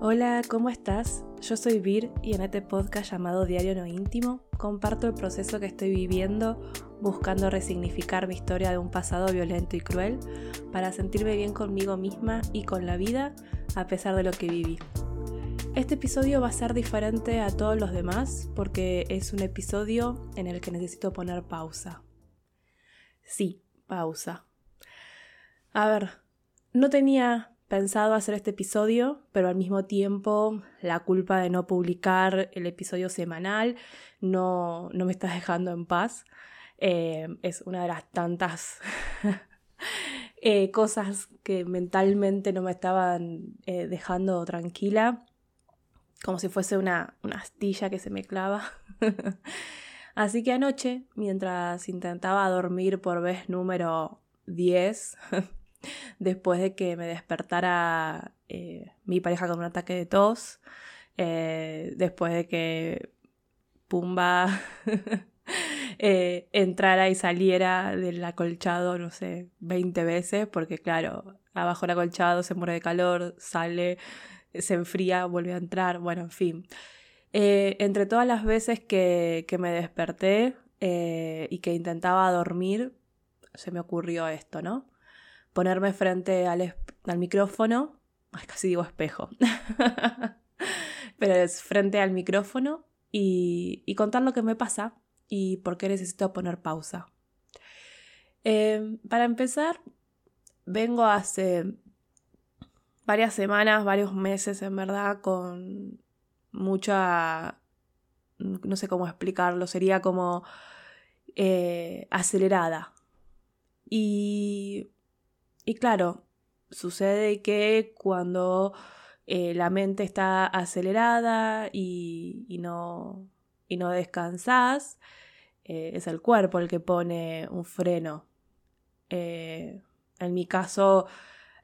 Hola, ¿cómo estás? Yo soy Vir y en este podcast llamado Diario No Íntimo comparto el proceso que estoy viviendo buscando resignificar mi historia de un pasado violento y cruel para sentirme bien conmigo misma y con la vida a pesar de lo que viví. Este episodio va a ser diferente a todos los demás porque es un episodio en el que necesito poner pausa. Sí, pausa. A ver, no tenía pensado hacer este episodio, pero al mismo tiempo la culpa de no publicar el episodio semanal no me está dejando en paz. Es una de las tantas cosas que mentalmente no me estaban dejando tranquila, como si fuese una astilla que se me clava. Así que anoche, mientras intentaba dormir por vez número 10... después de que me despertara mi pareja con un ataque de tos, después de que Pumba entrara y saliera del acolchado, no sé, 20 veces, porque claro, abajo del acolchado se muere de calor, sale, se enfría, vuelve a entrar, bueno, en fin. Entre todas las veces que me desperté y que intentaba dormir, se me ocurrió esto, ¿no? Ponerme frente al micrófono, ay, casi digo espejo, pero es frente al micrófono y contar lo que me pasa y por qué necesito poner pausa. Para empezar, vengo hace varias semanas, varios meses en verdad, con mucha, no sé cómo explicarlo, sería como acelerada. Y claro, sucede que cuando la mente está acelerada y no descansás, es el cuerpo el que pone un freno. En mi caso,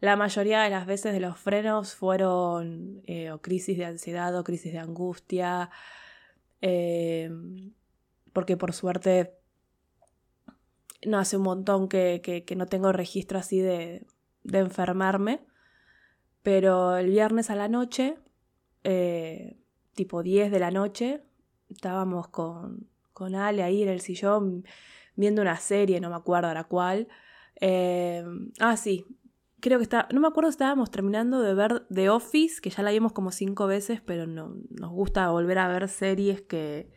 la mayoría de las veces de los frenos fueron o crisis de ansiedad o crisis de angustia, porque por suerte no hace un montón que no tengo registro así de enfermarme, pero el viernes a la noche, tipo 10 de la noche, estábamos con Ale ahí en el sillón viendo una serie, no me acuerdo ahora cuál. Sí, creo que está, no me acuerdo si estábamos terminando de ver The Office, que ya la vimos como 5 veces, pero no, nos gusta volver a ver series que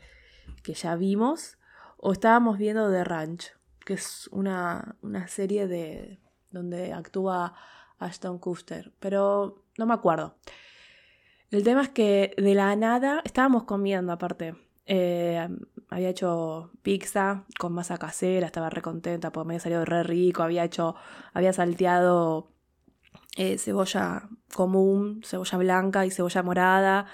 ya vimos, o estábamos viendo The Ranch, que es una serie de donde actúa Ashton Kutcher, pero no me acuerdo. El tema es que de la nada estábamos comiendo, aparte. Había hecho pizza con masa casera, estaba re contenta porque me había salido re rico, había salteado cebolla común, cebolla blanca y cebolla morada,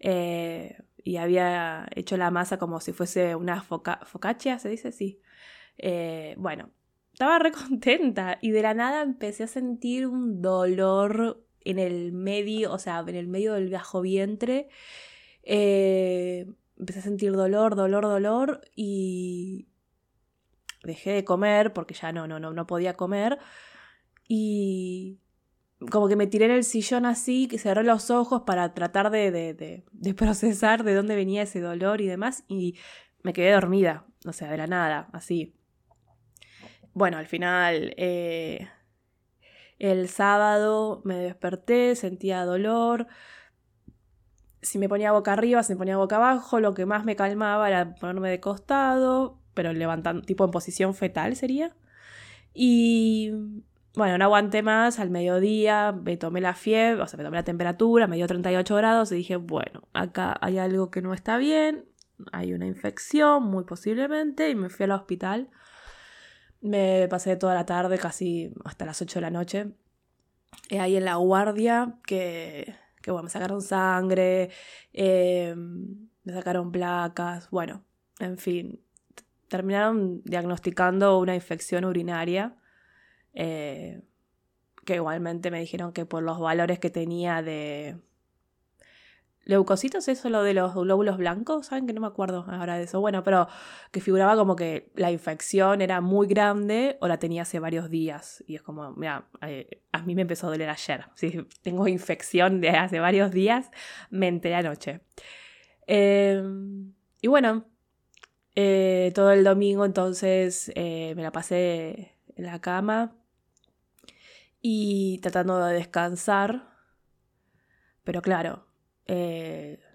y había hecho la masa como si fuese una focaccia, ¿se dice? Sí. Bueno, estaba re contenta y de la nada empecé a sentir un dolor en el medio, o sea, en el medio del bajo vientre. Empecé a sentir dolor y dejé de comer porque ya no podía comer y como que me tiré en el sillón así, que cerré los ojos para tratar de procesar de dónde venía ese dolor y demás y me quedé dormida, o sea, de la nada, así. Bueno, al final, el sábado me desperté, sentía dolor. Si me ponía boca arriba, si me ponía boca abajo, lo que más me calmaba era ponerme de costado, pero levantando, tipo en posición fetal sería. Y bueno, no aguanté más, al mediodía me tomé la fiebre, o sea, me tomé la temperatura, me dio 38 grados y dije, bueno, acá hay algo que no está bien, hay una infección, muy posiblemente, y me fui al hospital. Me pasé toda la tarde, casi hasta las 8 de la noche, ahí en la guardia, que bueno, me sacaron sangre, me sacaron placas, bueno, en fin. Terminaron diagnosticando una infección urinaria, que igualmente me dijeron que por los valores que tenía de ¿Leucocitos eso lo de los glóbulos blancos? ¿Saben que no me acuerdo ahora de eso? Bueno, pero que figuraba como que la infección era muy grande o la tenía hace varios días. Y es como, mira, a mí me empezó a doler ayer. Si tengo infección de hace varios días, me enteré anoche. Y bueno, todo el domingo entonces me la pasé en la cama y tratando de descansar. Pero claro...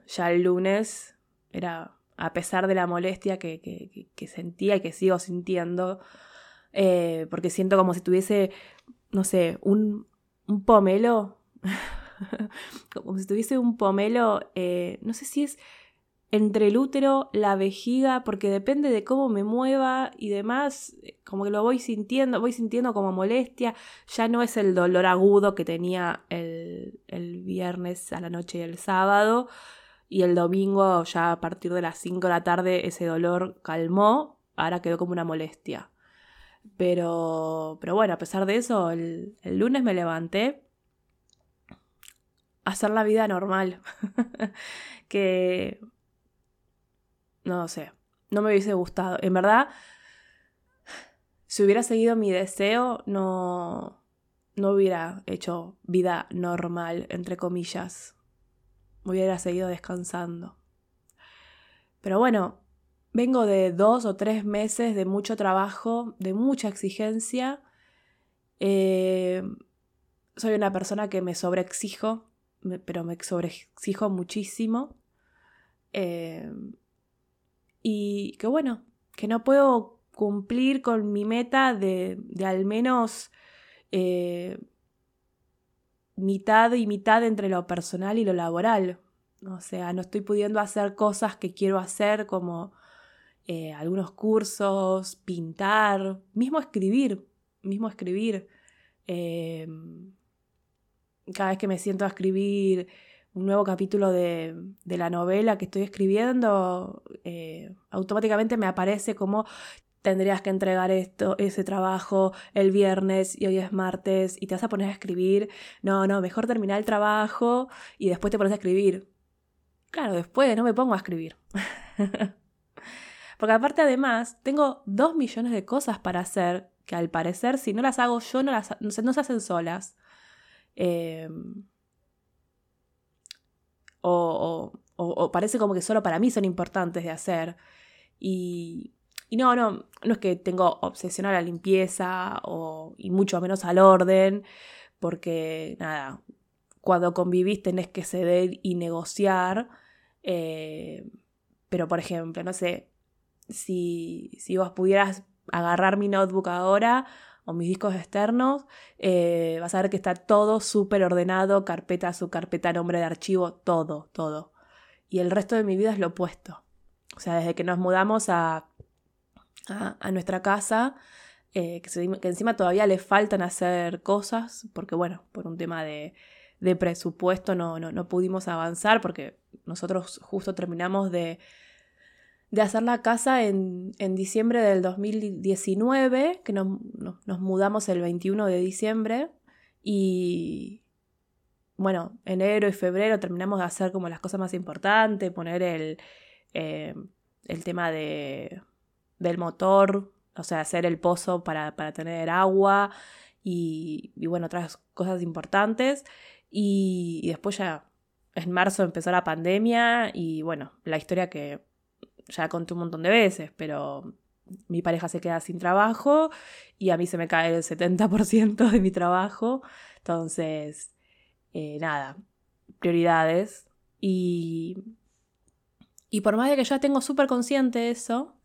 ya el lunes era, a pesar de la molestia que sentía y que sigo sintiendo, porque siento como si tuviese, no sé, un pomelo, como si tuviese un pomelo, no sé si es entre el útero, la vejiga, porque depende de cómo me mueva y demás, como que lo voy sintiendo como molestia. Ya no es el dolor agudo que tenía el viernes a la noche y el sábado, y el domingo ya a partir de las 5 de la tarde ese dolor calmó, ahora quedó como una molestia. Pero bueno, a pesar de eso, el lunes me levanté a hacer la vida normal, que... no sé, no me hubiese gustado. En verdad, si hubiera seguido mi deseo, no hubiera hecho vida normal, entre comillas. Hubiera seguido descansando. Pero bueno, vengo de 2 o 3 meses de mucho trabajo, de mucha exigencia. Soy una persona que me sobreexijo, pero me sobreexijo muchísimo. Y que bueno, que no puedo cumplir con mi meta de al menos mitad y mitad entre lo personal y lo laboral. O sea, no estoy pudiendo hacer cosas que quiero hacer, como algunos cursos, pintar, mismo escribir. Cada vez que me siento a escribir un nuevo capítulo de la novela que estoy escribiendo, automáticamente me aparece como tendrías que entregar ese trabajo el viernes y hoy es martes y te vas a poner a escribir. No, mejor terminar el trabajo y después te pones a escribir. Claro, después no me pongo a escribir. Porque aparte, además, tengo 2 millones de cosas para hacer que al parecer si no las hago yo no se hacen solas. O parece como que solo para mí son importantes de hacer. Y no es que tengo obsesión a la limpieza y mucho menos al orden, porque nada, cuando convivís tenés que ceder y negociar. Pero por ejemplo, no sé, si vos pudieras agarrar mi notebook ahora o mis discos externos, vas a ver que está todo súper ordenado, carpeta, subcarpeta, nombre de archivo, todo. Y el resto de mi vida es lo opuesto. O sea, desde que nos mudamos a nuestra casa, que encima todavía le faltan hacer cosas, porque bueno, por un tema de presupuesto no pudimos avanzar, porque nosotros justo terminamos de hacer la casa en diciembre del 2019, que nos mudamos el 21 de diciembre, y bueno, enero y febrero terminamos de hacer como las cosas más importantes, poner el tema del motor, o sea, hacer el pozo para tener agua, y bueno, otras cosas importantes, y después ya en marzo empezó la pandemia, y bueno, la historia que... ya conté un montón de veces, pero mi pareja se queda sin trabajo y a mí se me cae el 70% de mi trabajo. Entonces, nada, prioridades. Y por más de que ya tengo súper consciente eso,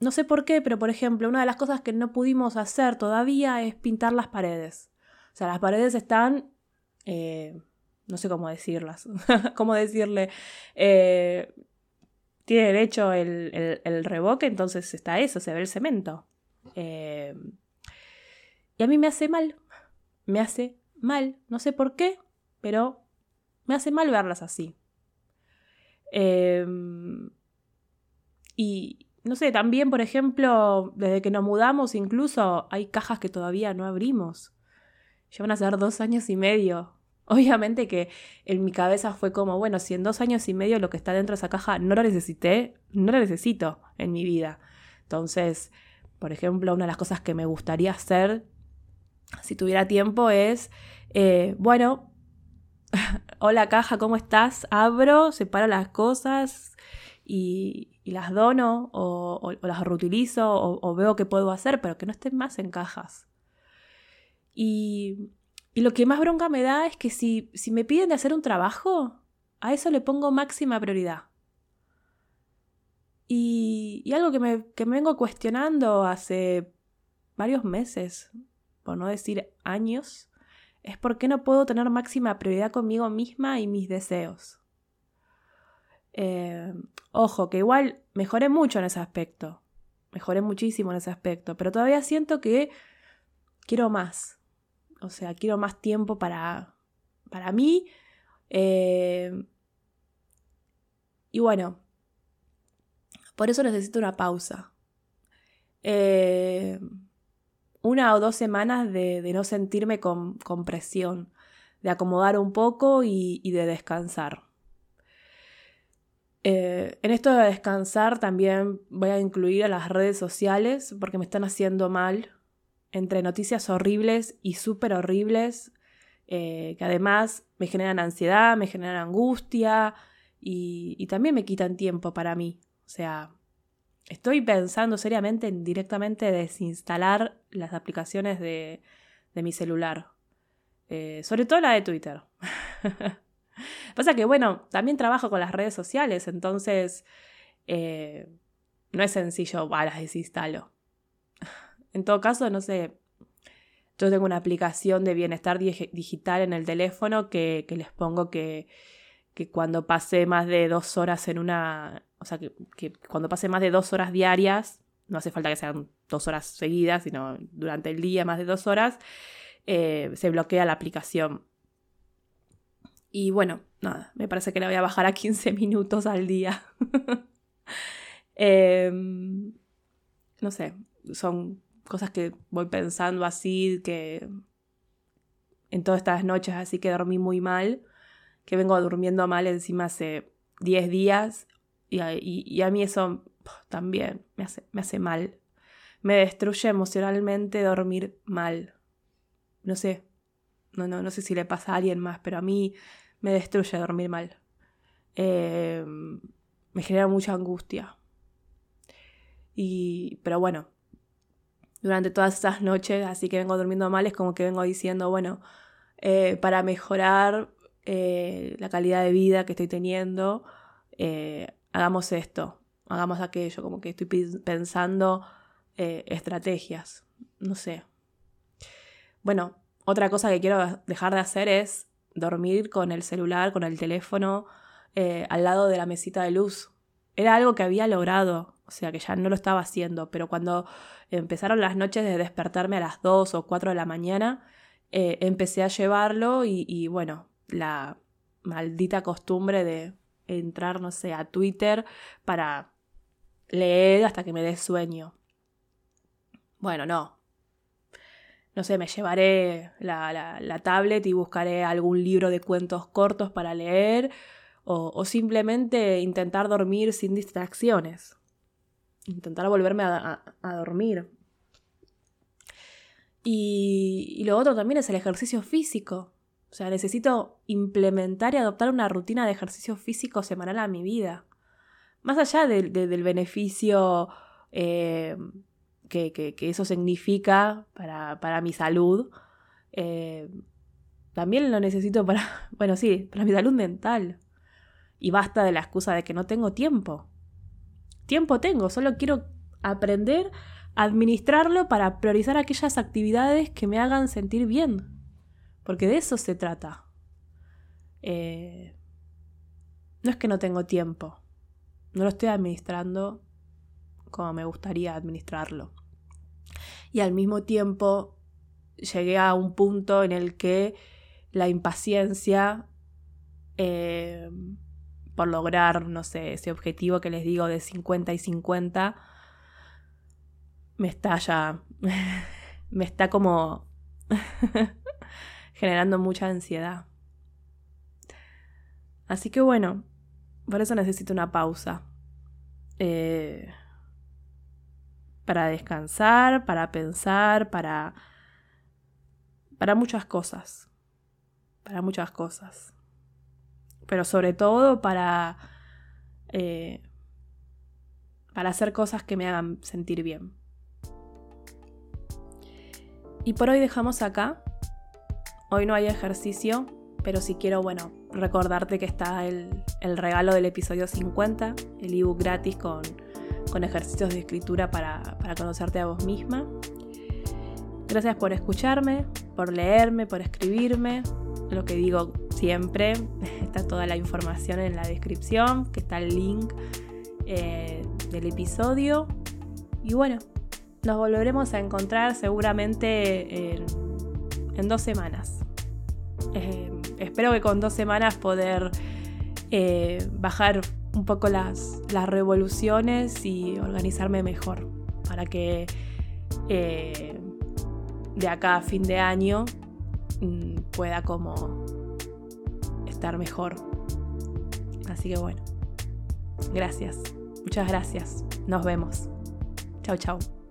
no sé por qué, pero por ejemplo, una de las cosas que no pudimos hacer todavía es pintar las paredes. O sea, las paredes están... no sé cómo decirlas, tienen hecho el revoque, entonces está eso, se ve el cemento. Y a mí me hace mal, no sé por qué, pero me hace mal verlas así. Y no sé, también, por ejemplo, desde que nos mudamos incluso hay cajas que todavía no abrimos. Llevan a ser 2 años y medio. Obviamente que en mi cabeza fue como, bueno, si en 2 años y medio lo que está dentro de esa caja no lo necesité, no lo necesito en mi vida. Entonces, por ejemplo, una de las cosas que me gustaría hacer, si tuviera tiempo, es, bueno, hola caja, ¿cómo estás? Abro, separo las cosas y las dono o las reutilizo o veo qué puedo hacer, pero que no estén más en cajas. Y lo que más bronca me da es que si me piden de hacer un trabajo, a eso le pongo máxima prioridad. Y algo que me vengo cuestionando hace varios meses, por no decir años, es por qué no puedo tener máxima prioridad conmigo misma y mis deseos. Ojo, que igual mejoré mucho en ese aspecto. Mejoré muchísimo en ese aspecto, pero todavía siento que quiero más. O sea, quiero más tiempo para mí. Y bueno, por eso necesito una pausa. 1 o 2 semanas de no sentirme con presión, de acomodar un poco y de descansar. En esto de descansar también voy a incluir a las redes sociales porque me están haciendo mal. Entre noticias horribles y súper horribles, que además me generan ansiedad, me generan angustia y también me quitan tiempo para mí. O sea, estoy pensando seriamente en directamente desinstalar las aplicaciones de mi celular. Sobre todo la de Twitter. Pasa que, bueno, también trabajo con las redes sociales, entonces no es sencillo, las desinstalo. En todo caso, no sé, yo tengo una aplicación de bienestar digital en el teléfono que les pongo que cuando pase más de 2 horas en una... O sea, que cuando pase más de 2 horas diarias, no hace falta que sean 2 horas seguidas, sino durante el día más de 2 horas, se bloquea la aplicación. Y bueno, nada, me parece que la voy a bajar a 15 minutos al día. No sé, son... cosas que voy pensando así, que en todas estas noches así que dormí muy mal, que vengo durmiendo mal encima hace 10 días y a mí eso también me hace mal. Me destruye emocionalmente dormir mal. No sé, no sé si le pasa a alguien más, pero a mí me destruye dormir mal. Me genera mucha angustia. Pero bueno, durante todas esas noches, así que vengo durmiendo mal, es como que vengo diciendo, bueno, para mejorar la calidad de vida que estoy teniendo, hagamos esto, hagamos aquello, como que estoy pensando estrategias, no sé. Bueno, otra cosa que quiero dejar de hacer es dormir con el celular, con el teléfono, al lado de la mesita de luz. Era algo que había logrado. O sea, que ya no lo estaba haciendo, pero cuando empezaron las noches de despertarme a las 2 o 4 de la mañana, empecé a llevarlo y bueno, la maldita costumbre de entrar, no sé, a Twitter para leer hasta que me dé sueño. Bueno, no sé, me llevaré la tablet y buscaré algún libro de cuentos cortos para leer o simplemente intentar dormir sin distracciones. Intentar volverme a dormir. Y lo otro también es el ejercicio físico. O sea, necesito implementar y adoptar una rutina de ejercicio físico semanal a mi vida. Más allá del beneficio que eso significa para mi salud, también lo necesito para mi salud mental. Y basta de la excusa de que no tengo tiempo. Tiempo tengo, solo quiero aprender a administrarlo para priorizar aquellas actividades que me hagan sentir bien. Porque de eso se trata. No es que no tengo tiempo. No lo estoy administrando como me gustaría administrarlo. Y al mismo tiempo llegué a un punto en el que la impaciencia... por lograr, no sé, ese objetivo que les digo de 50 y 50, me está como generando mucha ansiedad. Así que bueno, por eso necesito una pausa. Para descansar, para pensar, para muchas cosas. Para muchas cosas. Pero sobre todo para hacer cosas que me hagan sentir bien. Y por hoy dejamos acá. Hoy no hay ejercicio, pero si quiero, bueno, recordarte que está el regalo del episodio 50, el ebook gratis con ejercicios de escritura para conocerte a vos misma. Gracias por escucharme, por leerme, por escribirme. Lo que digo siempre, está toda la información en la descripción, que está el link del episodio. Y bueno, nos volveremos a encontrar seguramente en 2 semanas. Espero que con 2 semanas poder bajar un poco las revoluciones y organizarme mejor para que de acá a fin de año pueda como estar mejor. Así que bueno, gracias, muchas gracias, nos vemos, chau chau.